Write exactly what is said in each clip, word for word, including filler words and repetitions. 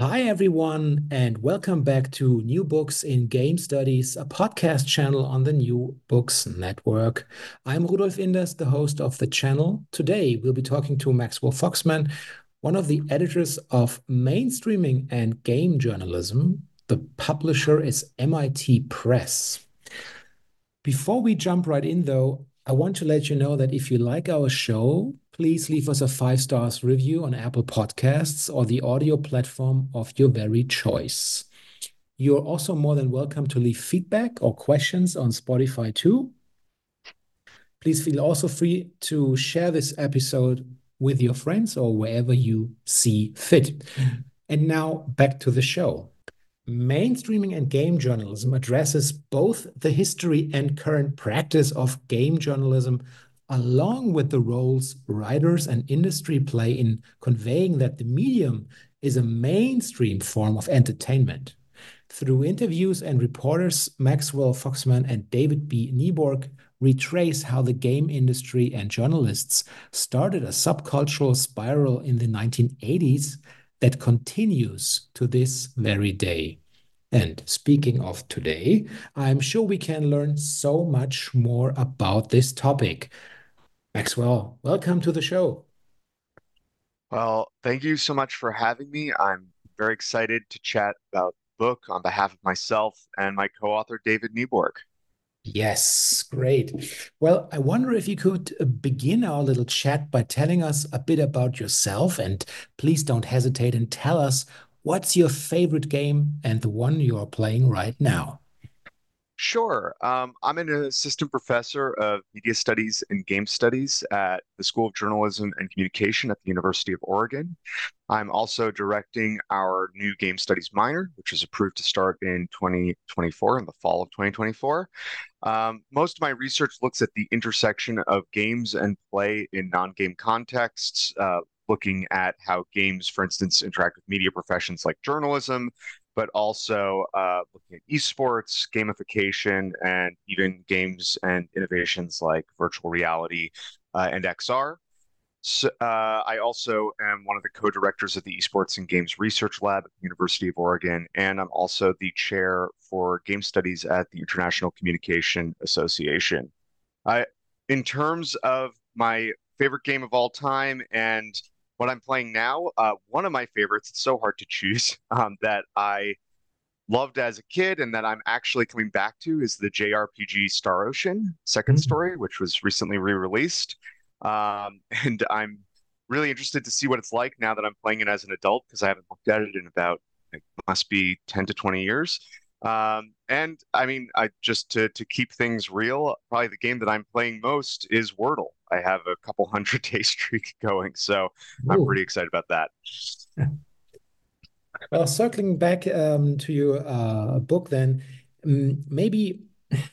Hi, everyone, and welcome back to New Books in Game Studies, a podcast channel on the New Books Network. I'm Rudolf Inderst, the host of the channel. Today, we'll be talking to Maxwell Foxman, one of the editors of Mainstreaming and Game Journalism. The publisher is M I T Press. Before we jump right in, though, I want to let you know that if you like our show, please leave us a five-star review on Apple Podcasts or the audio platform of your very choice. You're also more than welcome to leave feedback or questions on Spotify too. Please feel also free to share this episode with your friends or wherever you see fit. And now back to the show. Mainstreaming and Game Journalism addresses both the history and current practice of game journalism, along with the roles writers and industry play in conveying that the medium is a mainstream form of entertainment. Through interviews and reporters, Maxwell Foxman and David B. Nieborg retrace how the game industry and journalists started a subcultural spiral in the nineteen eighties that continues to this very day. And speaking of today, I'm sure we can learn so much more about this topic. Maxwell, welcome to the show. Well, thank you so much for having me. I'm very excited to chat about the book on behalf of myself and my co-author, David Nieborg. Yes, great. Well, I wonder if you could begin our little chat by telling us a bit about yourself, and please don't hesitate and tell us what's your favorite game and the one you're playing right now. Sure. Um, I'm an assistant professor of media studies and game studies at the School of Journalism and Communication at the University of Oregon. I'm also directing our new game studies minor, which is approved to start in twenty twenty-four, in the fall of twenty twenty-four. Um, most of my research looks at the intersection of games and play in non-game contexts, uh, looking at how games, for instance, interact with media professions like journalism, but also uh, looking at esports, gamification, and even games and innovations like virtual reality uh, and X R. So, uh, I also am one of the co-directors of the Esports and Games Research Lab at the University of Oregon, and I'm also the chair for game studies at the International Communication Association. I, in terms of my favorite game of all time and what I'm playing now, uh, one of my favorites, it's so hard to choose, um, that I loved as a kid and that I'm actually coming back to, is the J R P G Star Ocean Second Story, which was recently re-released. Um, and I'm really interested to see what it's like now that I'm playing it as an adult, because I haven't looked at it in about, it must be ten to twenty years. Um, and I mean, I just to, to keep things real, probably the game that I'm playing most is Wordle. I have a couple hundred day streak going, so Ooh. I'm pretty excited about that. Well, circling back um, to your uh, book then, maybe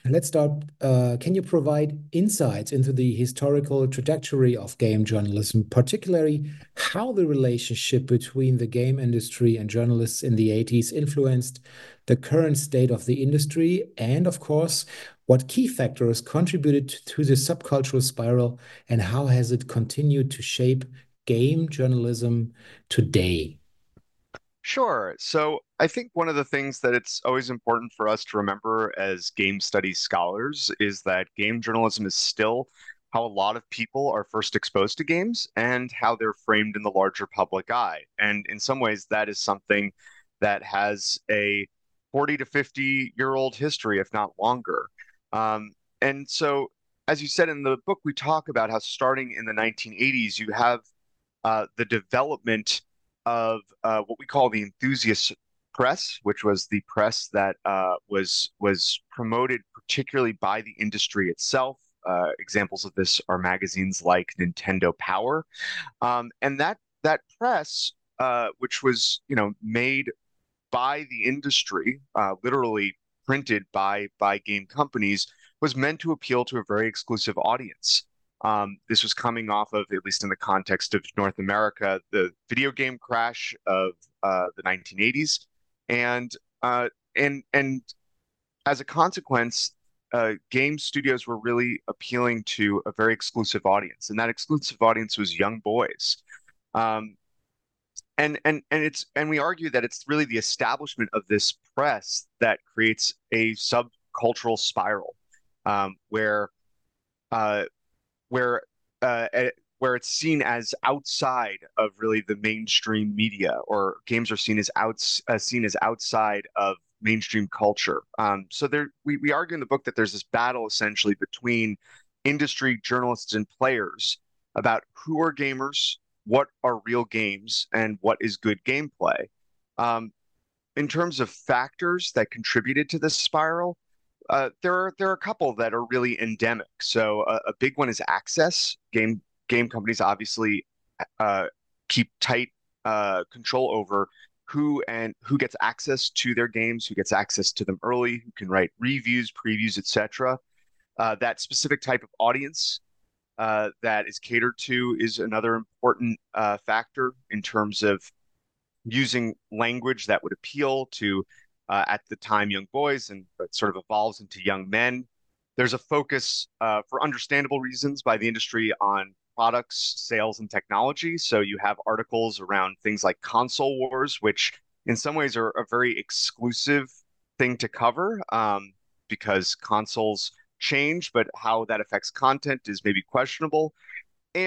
let's start. Uh, can you provide insights into the historical trajectory of game journalism, particularly how the relationship between the game industry and journalists in the eighties influenced the current state of the industry, and, of course, what key factors contributed to the subcultural spiral, and how has it continued to shape game journalism today? Sure. So I think one of the things that it's always important for us to remember as game studies scholars is that game journalism is still how a lot of people are first exposed to games and how they're framed in the larger public eye. And in some ways, that is something that has a forty to fifty year old history, if not longer. Um, and so, as you said in the book, we talk about how starting in the nineteen eighties, you have uh, the development of uh, what we call the enthusiast press, which was the press that uh, was was promoted particularly by the industry itself. Uh, examples of this are magazines like Nintendo Power, um, and that that press, uh, which was you know made by the industry, uh, literally printed by by game companies, was meant to appeal to a very exclusive audience. Um, this was coming off of, at least in the context of North America, the video game crash of uh, the nineteen eighties, and uh, and and as a consequence, uh, game studios were really appealing to a very exclusive audience, and that exclusive audience was young boys. Um, and and and it's and we argue that it's really the establishment of this press that creates a subcultural spiral, um, where. Uh, where uh, where it's seen as outside of really the mainstream media, or games are seen as outs uh, seen as outside of mainstream culture. Um, so there, we we argue in the book that there's this battle essentially between industry, journalists, and players about who are gamers, what are real games, and what is good gameplay. Um, in terms of factors that contributed to this spiral, Uh, there are there are a couple that are really endemic. So uh, a big one is access. Game game companies obviously uh, keep tight uh, control over who and who gets access to their games, who gets access to them early, who can write reviews, previews, et cetera. Uh, that specific type of audience uh, that is catered to is another important uh, factor in terms of using language that would appeal to. Uh, at the time, young boys, and it sort of evolves into young men. There's a focus, uh, for understandable reasons, by the industry on products, sales, and technology. So you have articles around things like console wars, which in some ways are a very exclusive thing to cover um, because consoles change, but how that affects content is maybe questionable.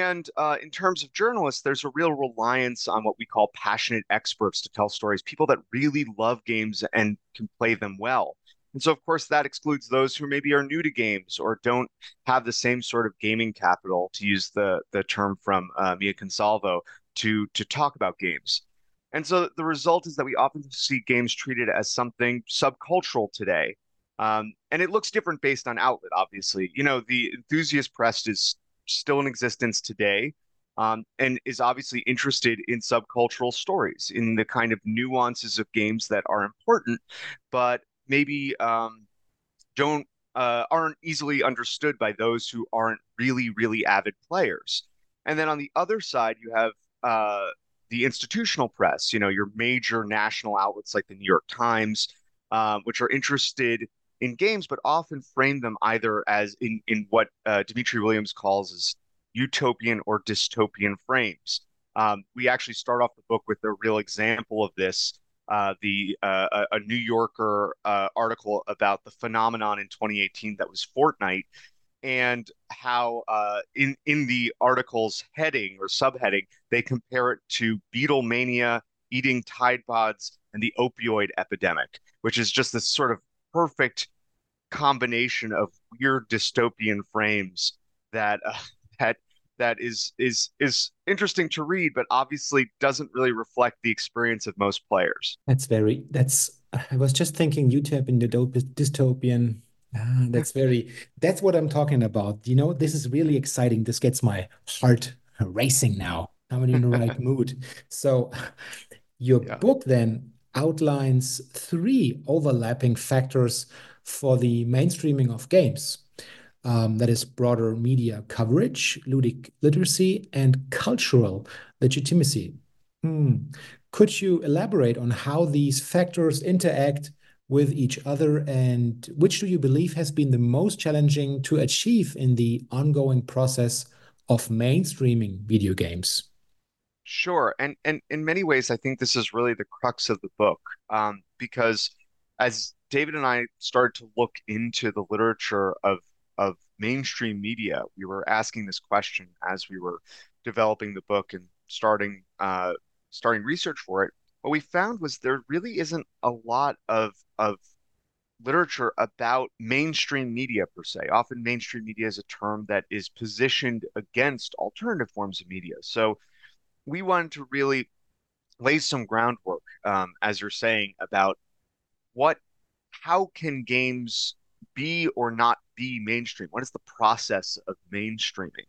And uh, in terms of journalists, there's a real reliance on what we call passionate experts to tell stories, people that really love games and can play them well. And so, of course, that excludes those who maybe are new to games or don't have the same sort of gaming capital, to use the the term from uh, Mia Consalvo, to, to talk about games. And so the result is that we often see games treated as something subcultural today. Um, and it looks different based on outlet, obviously. You know, the enthusiast press is still in existence today, um, and is obviously interested in subcultural stories, in the kind of nuances of games that are important, but maybe um, don't uh, aren't easily understood by those who aren't really, really avid players. And then on the other side, you have uh, the institutional press. You know, your major national outlets like the New York Times, uh, which are interested in games, but often frame them either as in, in what uh, Dimitri Williams calls as utopian or dystopian frames. Um, we actually start off the book with a real example of this, uh, the uh, a New Yorker uh, article about the phenomenon in twenty eighteen that was Fortnite, and how uh, in, in the article's heading or subheading, they compare it to Beatlemania, eating Tide Pods, and the opioid epidemic, which is just this sort of perfect combination of weird dystopian frames that uh, that that is is is interesting to read, but obviously doesn't really reflect the experience of most players. That's very. That's. I was just thinking utopian, dystopian. Ah, that's very. That's what I'm talking about. You know, this is really exciting. This gets my heart racing now. I'm in the right mood. So, your yeah. book then outlines three overlapping factors for the mainstreaming of games. Um, that is broader media coverage, ludic literacy, and cultural legitimacy. Mm. Could you elaborate on how these factors interact with each other, and which do you believe has been the most challenging to achieve in the ongoing process of mainstreaming video games? Sure. And, and in many ways, I think this is really the crux of the book, um, because as David and I started to look into the literature of of mainstream media, we were asking this question as we were developing the book and starting uh, starting research for it. What we found was there really isn't a lot of of literature about mainstream media per se. Often mainstream media is a term that is positioned against alternative forms of media. So we wanted to really lay some groundwork, um, as you're saying, about what, how can games be or not be mainstream? What is the process of mainstreaming?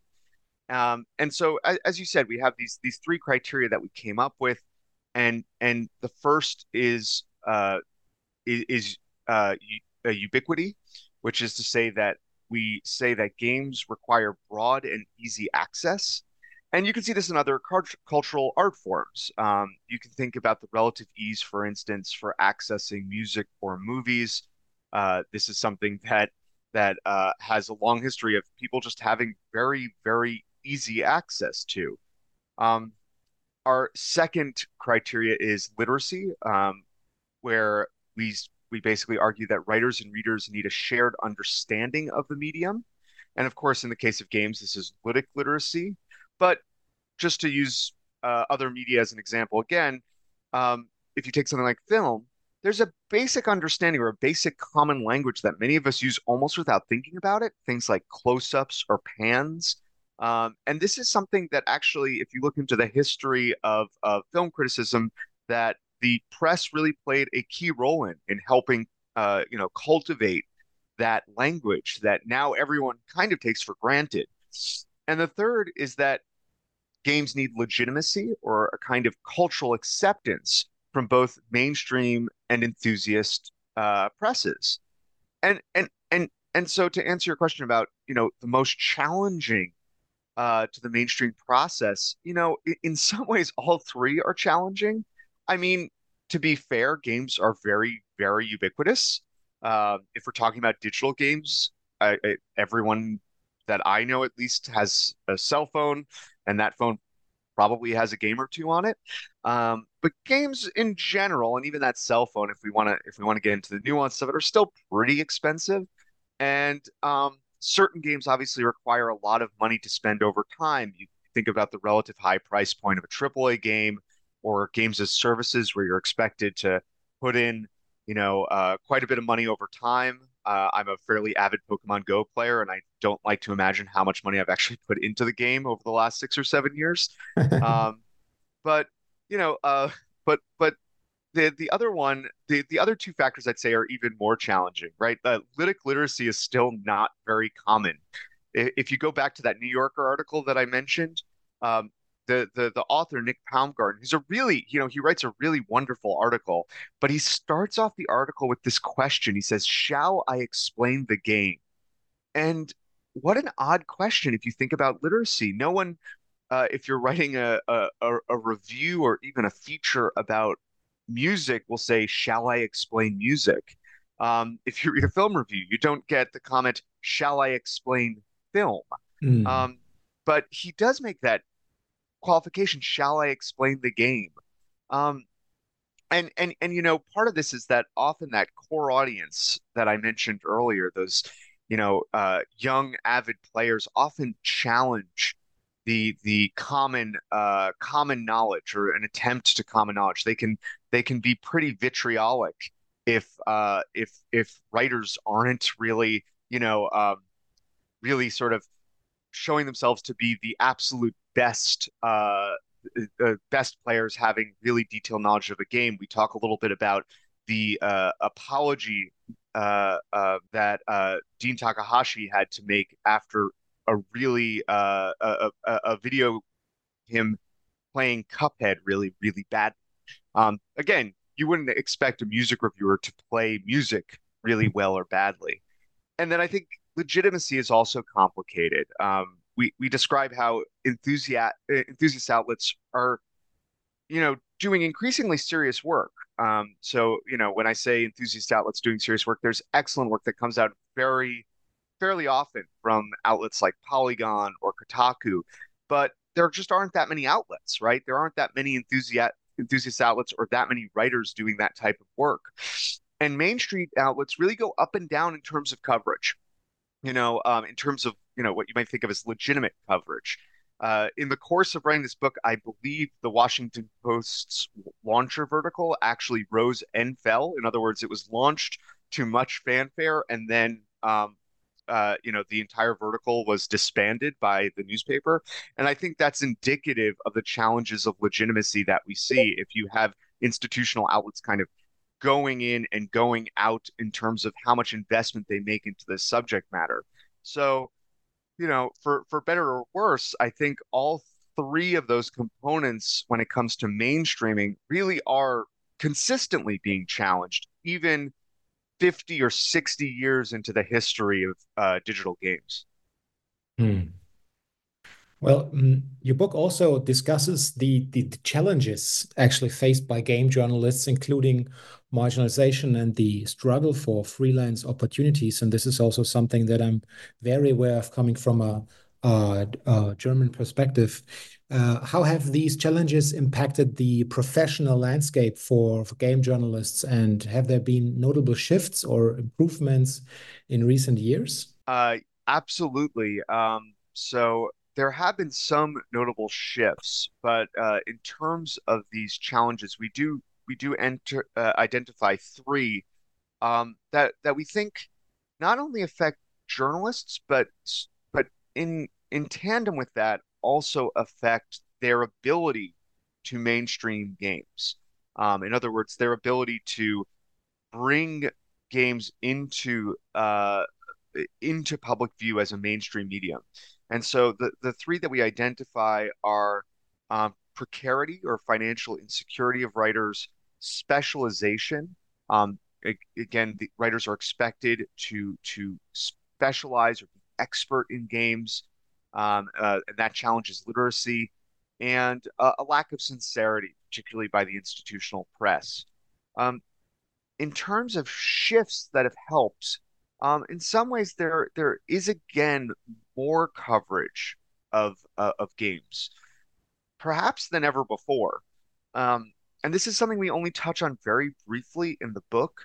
Um, and so, as, as you said, we have these these three criteria that we came up with, and and the first is uh, is uh, ubiquity, which is to say that we say that games require broad and easy access. And you can see this in other cult- cultural art forms. Um, you can think about the relative ease, for instance, for accessing music or movies. Uh, this is something that that uh, has a long history of people just having very, very easy access to. Um, our second criteria is literacy, um, where we we basically argue that writers and readers need a shared understanding of the medium. And of course, in the case of games, this is lytic literacy. But just to use uh, other media as an example, again, um, if you take something like film, there's a basic understanding or a basic common language that many of us use almost without thinking about it, things like close-ups or pans. Um, and this is something that actually, if you look into the history of, of film criticism, that the press really played a key role in, in helping uh, you know, cultivate that language that now everyone kind of takes for granted. And the third is that games need legitimacy or a kind of cultural acceptance from both mainstream and enthusiast uh, presses, and and and and so to answer your question about you know the most challenging uh, to the mainstream process, you know in, in some ways all three are challenging. I mean, to be fair, games are very very ubiquitous. Uh, if we're talking about digital games, I, I, everyone that I know at least has a cell phone, and that phone probably has a game or two on it. Um, but games in general, and even that cell phone, if we want to, if we want to get into the nuance of it, are still pretty expensive. And um, certain games obviously require a lot of money to spend over time. You think about the relative high price point of a triple A game or games as services, where you're expected to put in, you know, uh, quite a bit of money over time. Uh, I'm a fairly avid Pokemon Go player, and I don't like to imagine how much money I've actually put into the game over the last six or seven years. um, but you know, uh, but but the the other one, the the other two factors I'd say are even more challenging, right? Uh, lytic literacy is still not very common. If you go back to that New Yorker article that I mentioned, um, the the the author Nick Palmgarten, who's a really, you know, he writes a really wonderful article, but he starts off the article with this question. He says, "Shall I explain the game?" And what an odd question if you think about literacy. No one, uh, if you're writing a, a a review or even a feature about music, will say, "Shall I explain music?" Um, if you read a film review, you don't get the comment, "Shall I explain film?" Mm. Um, but he does make that qualification, "Shall I explain the game?" Um, and and and you know, part of this is that often that core audience that I mentioned earlier, those you know uh, young avid players, often challenge the the common uh, common knowledge or an attempt to common knowledge. They can they can be pretty vitriolic if uh, if if writers aren't really you know um, really sort of showing themselves to be the absolute best uh, uh, best players having really detailed knowledge of a game. We talk a little bit about the uh, apology uh, uh, that uh, Dean Takahashi had to make after a really uh, a, a, a video him playing Cuphead really, really badly. Um, again, you wouldn't expect a music reviewer to play music, really well or badly. And then I think legitimacy is also complicated. Um, we we describe how enthusiast enthusiast outlets are, you know, doing increasingly serious work. Um, so, you know, when I say enthusiast outlets doing serious work, there's excellent work that comes out very, fairly often from outlets like Polygon or Kotaku, but there just aren't that many outlets, right? There aren't that many enthusiast enthusiast outlets or that many writers doing that type of work. And Main Street outlets really go up and down in terms of coverage, you know, um, in terms of, you know, what you might think of as legitimate coverage. Uh, in the course of writing this book, I believe the Washington Post's launcher vertical actually rose and fell. In other words, it was launched to much fanfare, and then, um, uh, you know, the entire vertical was disbanded by the newspaper. And I think that's indicative of the challenges of legitimacy that we see if you have institutional outlets kind of going in and going out in terms of how much investment they make into this subject matter. So, you know, for, for better or worse, I think all three of those components when it comes to mainstreaming really are consistently being challenged, even fifty or sixty years into the history of uh, digital games. Hmm. Well, your book also discusses the, the the challenges actually faced by game journalists, including marginalization and the struggle for freelance opportunities. And this is also something that I'm very aware of coming from a, a, a German perspective. Uh, how have these challenges impacted the professional landscape for, for game journalists? And have there been notable shifts or improvements in recent years? Uh, absolutely. Um, so... There have been some notable shifts, but uh, in terms of these challenges, we do we do enter, uh, identify three um, that that we think not only affect journalists, but but in in tandem with that also affect their ability to mainstream games. Um, in other words, their ability to bring games into uh, into public view as a mainstream medium. And so the, the three that we identify are um, precarity or financial insecurity of writers, specialization. Um, again, the writers are expected to to specialize or be expert in games, um, uh, and that challenges literacy, and uh, a lack of sincerity, particularly by the institutional press. Um, in terms of shifts that have helped, um, in some ways there there is again more coverage of uh, of games, perhaps than ever before. Um, and this is something we only touch on very briefly in the book,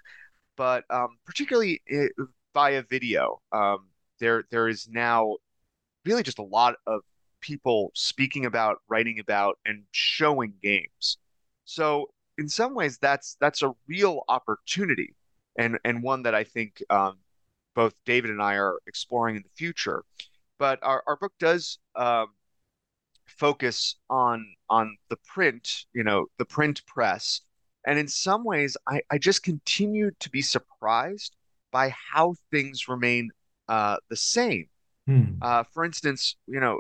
but um, particularly it, via video. Um, there there is now really just a lot of people speaking about, writing about, and showing games. So in some ways, that's that's a real opportunity, and, and one that I think um, both David and I are exploring in the future. But our, our book does um, focus on on the print, you know, the print press. And in some ways, I, I just continue to be surprised by how things remain uh, the same. Hmm. Uh, for instance, you know,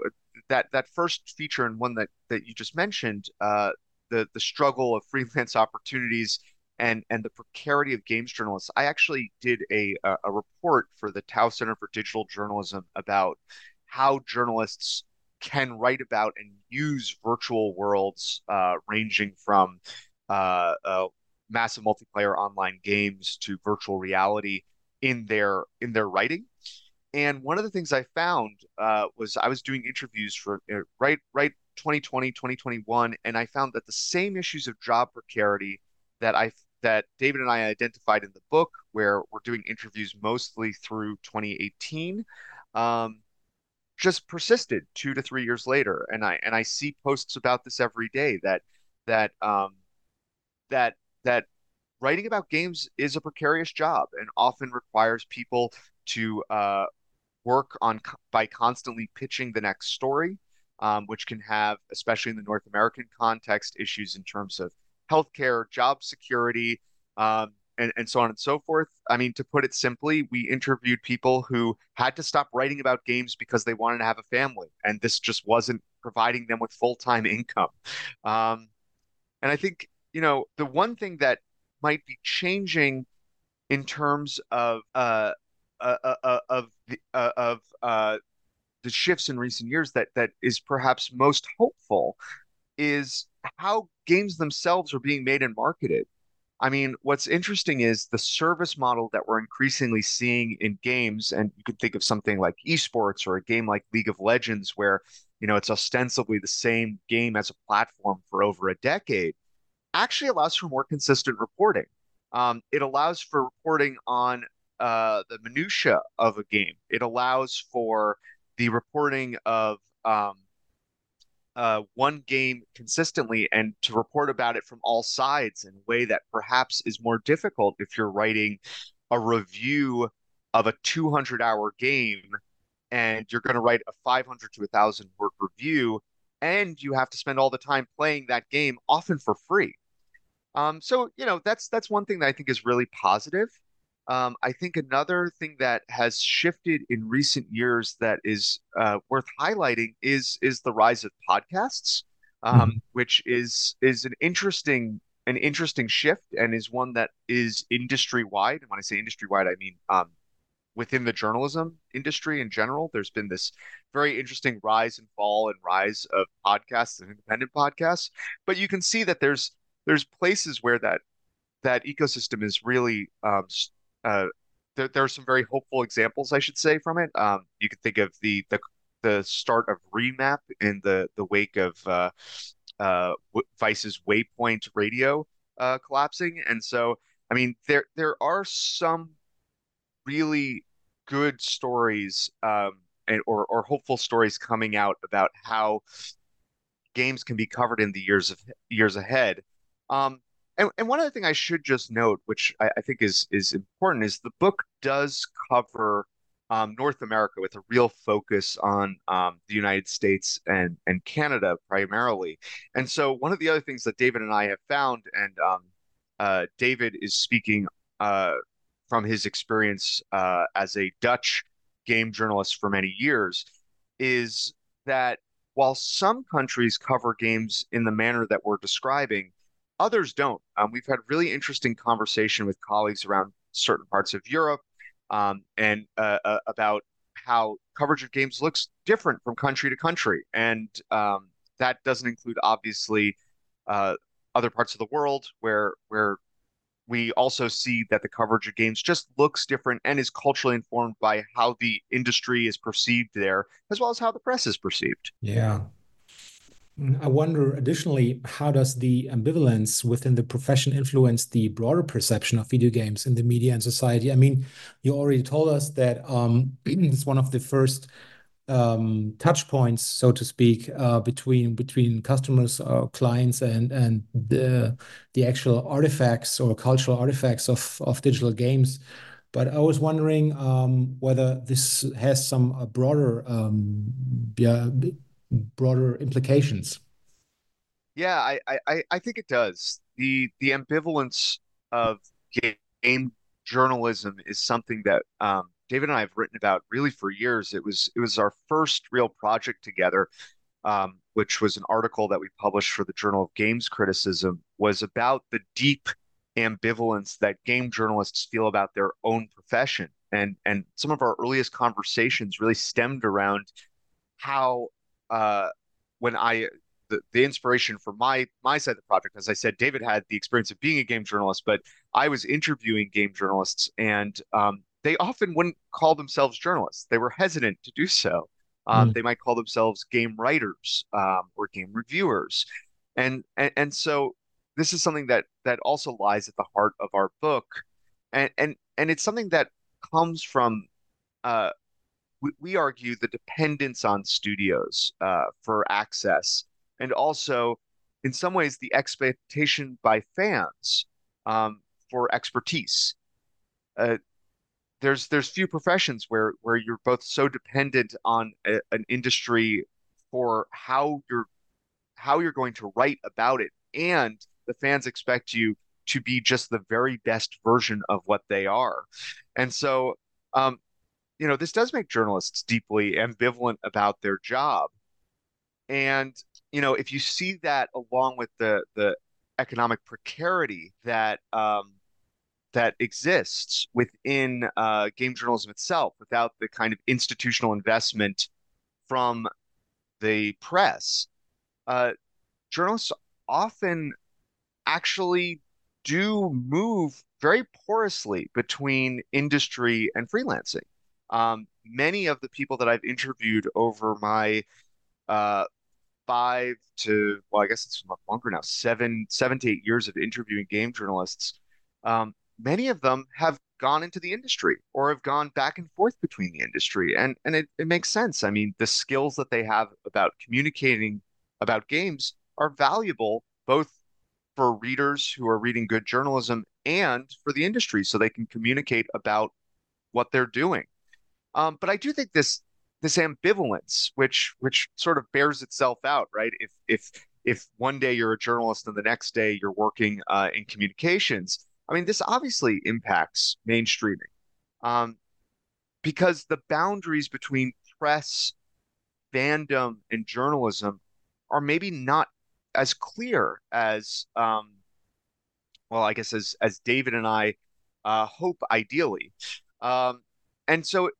that that first feature and one that, that you just mentioned, uh, the, the struggle of freelance opportunities and and the precarity of games journalists. I actually did a, a a report for the Tow Center for Digital Journalism about how journalists can write about and use virtual worlds, uh, ranging from uh, uh, massive multiplayer online games to virtual reality in their in their writing. And one of the things I found uh, was I was doing interviews for uh, right right twenty twenty, twenty twenty-one, and I found that the same issues of job precarity that I that David and I identified in the book, where we're doing interviews mostly through twenty eighteen, um, just persisted two to three years later. And I and I see posts about this every day that that um, that that writing about games is a precarious job and often requires people to uh, work on by constantly pitching the next story, um, which can have, especially in the North American context, issues in terms of healthcare, job security, um, and, and so on and so forth. I mean, to put it simply, we interviewed people who had to stop writing about games because they wanted to have a family, and this just wasn't providing them with full-time income. Um, and I think, you know, the one thing that might be changing in terms of uh, uh, uh, of the uh, of uh, the shifts in recent years that that is perhaps most hopeful is how games themselves are being made and marketed. I mean, what's interesting is the service model that we're increasingly seeing in games, and you could think of something like esports or a game like League of Legends, where, you know, it's ostensibly the same game as a platform for over a decade, actually allows for more consistent reporting. Um, it allows for reporting on uh, the minutia of a game. It allows for the reporting of um, uh, one game consistently and to report about it from all sides in a way that perhaps is more difficult if you're writing a review of a two hundred hour game and you're going to write a five hundred to one thousand word review, and you have to spend all the time playing that game, often for free. Um, so, you know, that's that's one thing that I think is really positive. Um, I think another thing that has shifted in recent years that is uh, worth highlighting is is the rise of podcasts, um, mm-hmm. which is is an interesting an interesting shift and is one that is industry wide. And when I say industry wide, I mean um, within the journalism industry in general. There's been this very interesting rise and fall and rise of podcasts and independent podcasts, but you can see that there's There's places where that that ecosystem is really um, uh, there. There are some very hopeful examples, I should say, from it. Um, you can think of the the the start of Remap in the the wake of uh, uh, Vice's Waypoint Radio uh, collapsing, and so I mean there there are some really good stories um, and or or hopeful stories coming out about how games can be covered in the years of years ahead. Um, and, and one other thing I should just note, which I, I think is is important, is the book does cover um, North America with a real focus on um, the United States and, and Canada primarily. And so one of the other things that David and I have found, and um, uh, David is speaking uh, from his experience uh, as a Dutch game journalist for many years, is that while some countries cover games in the manner that we're describing, others don't. Um, we've had really interesting conversation with colleagues around certain parts of Europe um, and uh, uh, about how coverage of games looks different from country to country. And um, that doesn't include, obviously, uh, other parts of the world where where we also see that the coverage of games just looks different and is culturally informed by how the industry is perceived there, as well as how the press is perceived. Yeah. I wonder, additionally, how does the ambivalence within the profession influence the broader perception of video games in the media and society? I mean, you already told us that um, it's one of the first um, touch points, so to speak, uh, between between customers or clients and and the the actual artifacts or cultural artifacts of, of digital games. But I was wondering um, whether this has some uh, broader um, yeah. broader implications. Yeah, I, I, I think it does. The the ambivalence of game journalism is something that um, David and I have written about really for years. It was it was our first real project together, um, which was an article that we published for the Journal of Games Criticism, was about the deep ambivalence that game journalists feel about their own profession. And, and some of our earliest conversations really stemmed around how Uh, when I, the, the inspiration for my my side of the project, as I said, David had the experience of being a game journalist, but I was interviewing game journalists, and um, they often wouldn't call themselves journalists. They were hesitant to do so. Um, mm. They might call themselves game writers um, or game reviewers. And, and and so this is something that that also lies at the heart of our book. And, and, and it's something that comes from uh, we argue the dependence on studios uh, for access, and also, in some ways, the expectation by fans um, for expertise. Uh, there's there's few professions where where you're both so dependent on a, an industry for how you're how you're going to write about it, and the fans expect you to be just the very best version of what they are, and so. Um, You know, this does make journalists deeply ambivalent about their job. And, you know, if you see that along with the the economic precarity that um, that exists within uh, game journalism itself without the kind of institutional investment from the press. Uh, journalists often actually do move very porously between industry and freelancing. Um, many of the people that I've interviewed over my uh, five to, well, I guess it's longer now, seven, seven to eight years of interviewing game journalists, um, many of them have gone into the industry or have gone back and forth between the industry. And and it, it makes sense. I mean, the skills that they have about communicating about games are valuable both for readers who are reading good journalism and for the industry so they can communicate about what they're doing. Um, but I do think this this ambivalence, which which sort of bears itself out, right? If if if one day you're a journalist and the next day you're working uh, in communications, I mean, this obviously impacts mainstreaming um, because the boundaries between press, fandom, and journalism are maybe not as clear as, um, well, I guess as as David and I uh, hope ideally. Um, and so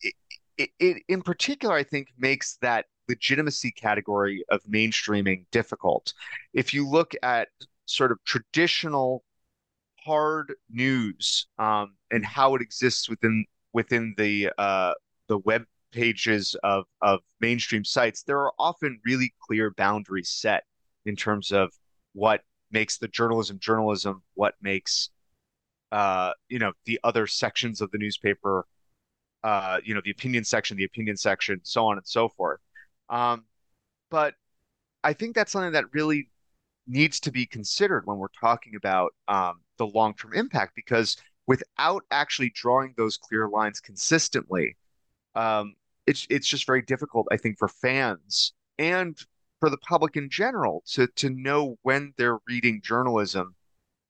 it, it, it in particular, I think, makes that legitimacy category of mainstreaming difficult. If you look at sort of traditional hard news um, and how it exists within within the uh, the web pages of of mainstream sites, there are often really clear boundaries set in terms of what makes the journalism journalism, what makes uh, you know the other sections of the newspaper, uh, you know the opinion section, the opinion section, so on and so forth. Um, but I think that's something that really needs to be considered when we're talking about um, the long-term impact, because without actually drawing those clear lines consistently, um, it's it's just very difficult, I think, for fans and for the public in general to to know when they're reading journalism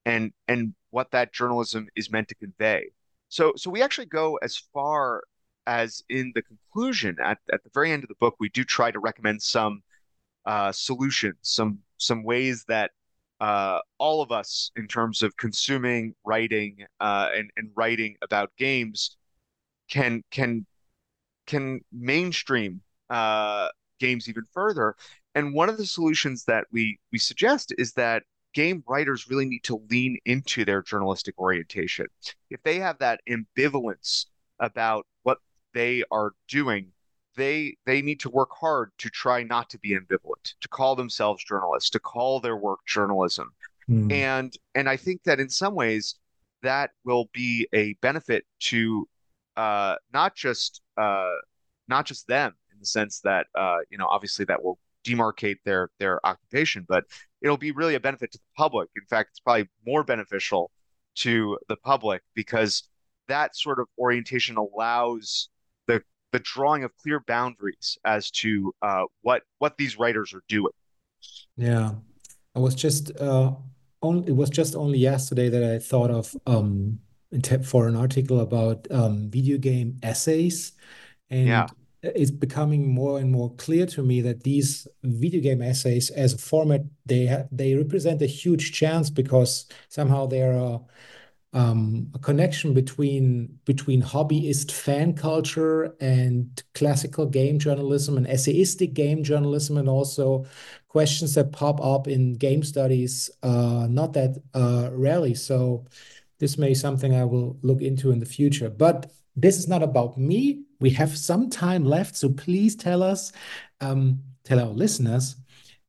and and what that journalism is meant to convey. So so we actually go as far as in the conclusion at, at the very end of the book, we do try to recommend some uh, solutions, some some ways that uh, all of us in terms of consuming, writing, uh, and, and writing about games can can can mainstream uh, games even further. And one of the solutions that we, we suggest is that game writers really need to lean into their journalistic orientation. If they have that ambivalence about what they are doing, They they need to work hard to try not to be ambivalent, to call themselves journalists, to call their work journalism. Mm. And and I think that in some ways that will be a benefit to uh, not just uh, not just them in the sense that, uh, you know, obviously that will demarcate their their occupation, but it'll be really a benefit to the public. In fact, it's probably more beneficial to the public because that sort of orientation allows the the drawing of clear boundaries as to uh, what what these writers are doing. Yeah, I was just uh, only it was just only yesterday that I thought of um, for an article about um, video game essays, and yeah. It's becoming more and more clear to me that these video game essays, as a format, they ha- they represent a huge chance because somehow they are. Um, a connection between between hobbyist fan culture and classical game journalism and essayistic game journalism, and also questions that pop up in game studies uh, not that uh, rarely. So this may be something I will look into in the future. But this is not about me. We have some time left, so please tell us, um, tell our listeners,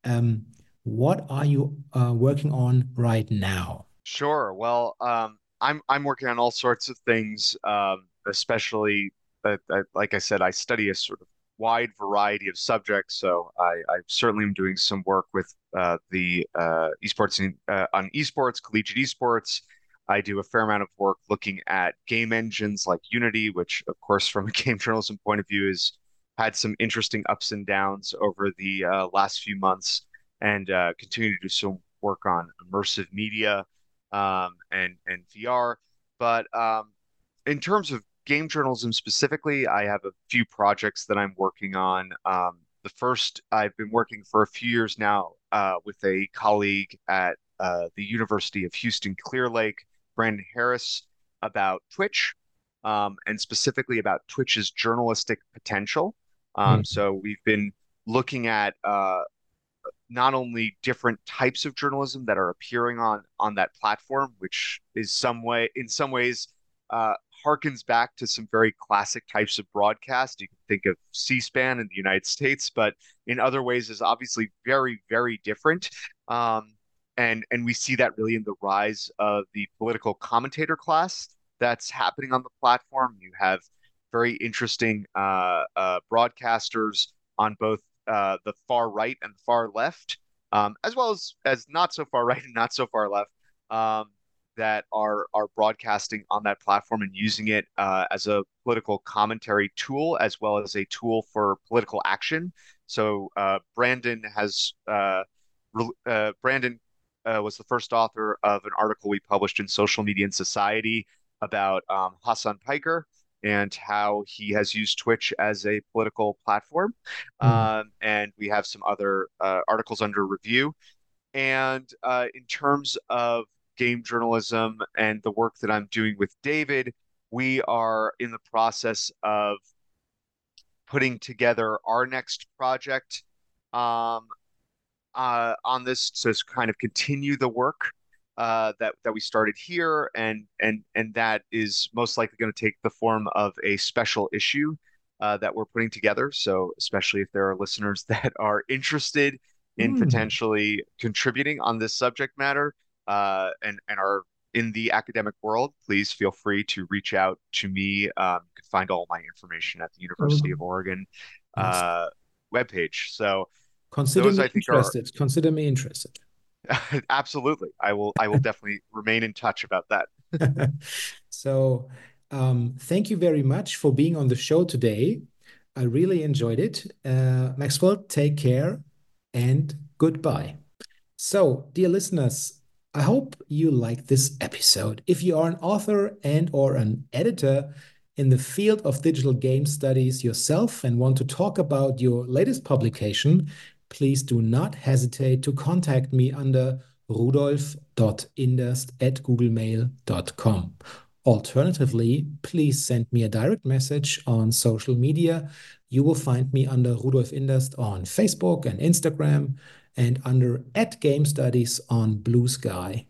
um, what are you uh, working on right now? Sure. Well, um, I'm I'm working on all sorts of things, um, especially, uh, I, like I said, I study a sort of wide variety of subjects. So I, I certainly am doing some work with uh, the uh, esports in, uh, on esports, collegiate esports. I do a fair amount of work looking at game engines like Unity, which, of course, from a game journalism point of view, has had some interesting ups and downs over the uh, last few months, and uh, continue to do some work on immersive media. Um, and, and V R. But um, in terms of game journalism specifically, I have a few projects that I'm working on. Um, the first, I've been working for a few years now uh, with a colleague at uh, the University of Houston Clear Lake Brandon Harris about Twitch, um, and specifically about Twitch's journalistic potential. Um, mm. So we've been looking at uh, not only different types of journalism that are appearing on on that platform, which is some way, in some ways, uh, harkens back to some very classic types of broadcast. You can think of C-SPAN in the United States, but in other ways is obviously very, very different. Um, and and we see that really in the rise of the political commentator class that's happening on the platform. You have very interesting uh, uh, broadcasters on both uh, the far right and the far left, um, as well as, as not so far right and not so far left, um, that are are broadcasting on that platform and using it uh, as a political commentary tool, as well as a tool for political action. So uh, Brandon has uh, uh, Brandon uh, was the first author of an article we published in Social Media and Society about um, Hassan Piker and how he has used Twitch as a political platform. Mm. Um, and we have some other uh, articles under review. And uh, in terms of game journalism and the work that I'm doing with David, we are in the process of putting together our next project um, uh, on this. So it's kind of continue the work Uh, that that we started here, and and and that is most likely going to take the form of a special issue uh, that we're putting together. So especially if there are listeners that are interested in mm. potentially contributing on this subject matter uh, and and are in the academic world, please feel free to reach out to me. Um, you can find all my information at the University oh. of Oregon uh, nice. webpage. So consider those, me I think, interested. Are... Consider me interested. Absolutely. I will I will definitely remain in touch about that. So um, thank you very much for being on the show today. I really enjoyed it. Uh, Maxwell, take care and goodbye. So, dear listeners, I hope you like this episode. If you are an author and or an editor in the field of digital game studies yourself and want to talk about your latest publication, please do not hesitate to contact me under rudolf dot inderst at googlemail dot com. Alternatively, please send me a direct message on social media. You will find me under Rudolf Inderst on Facebook and Instagram, and under at Game Studies on Blue Sky.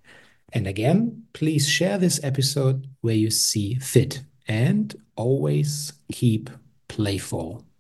And again, please share this episode where you see fit, and always keep playful.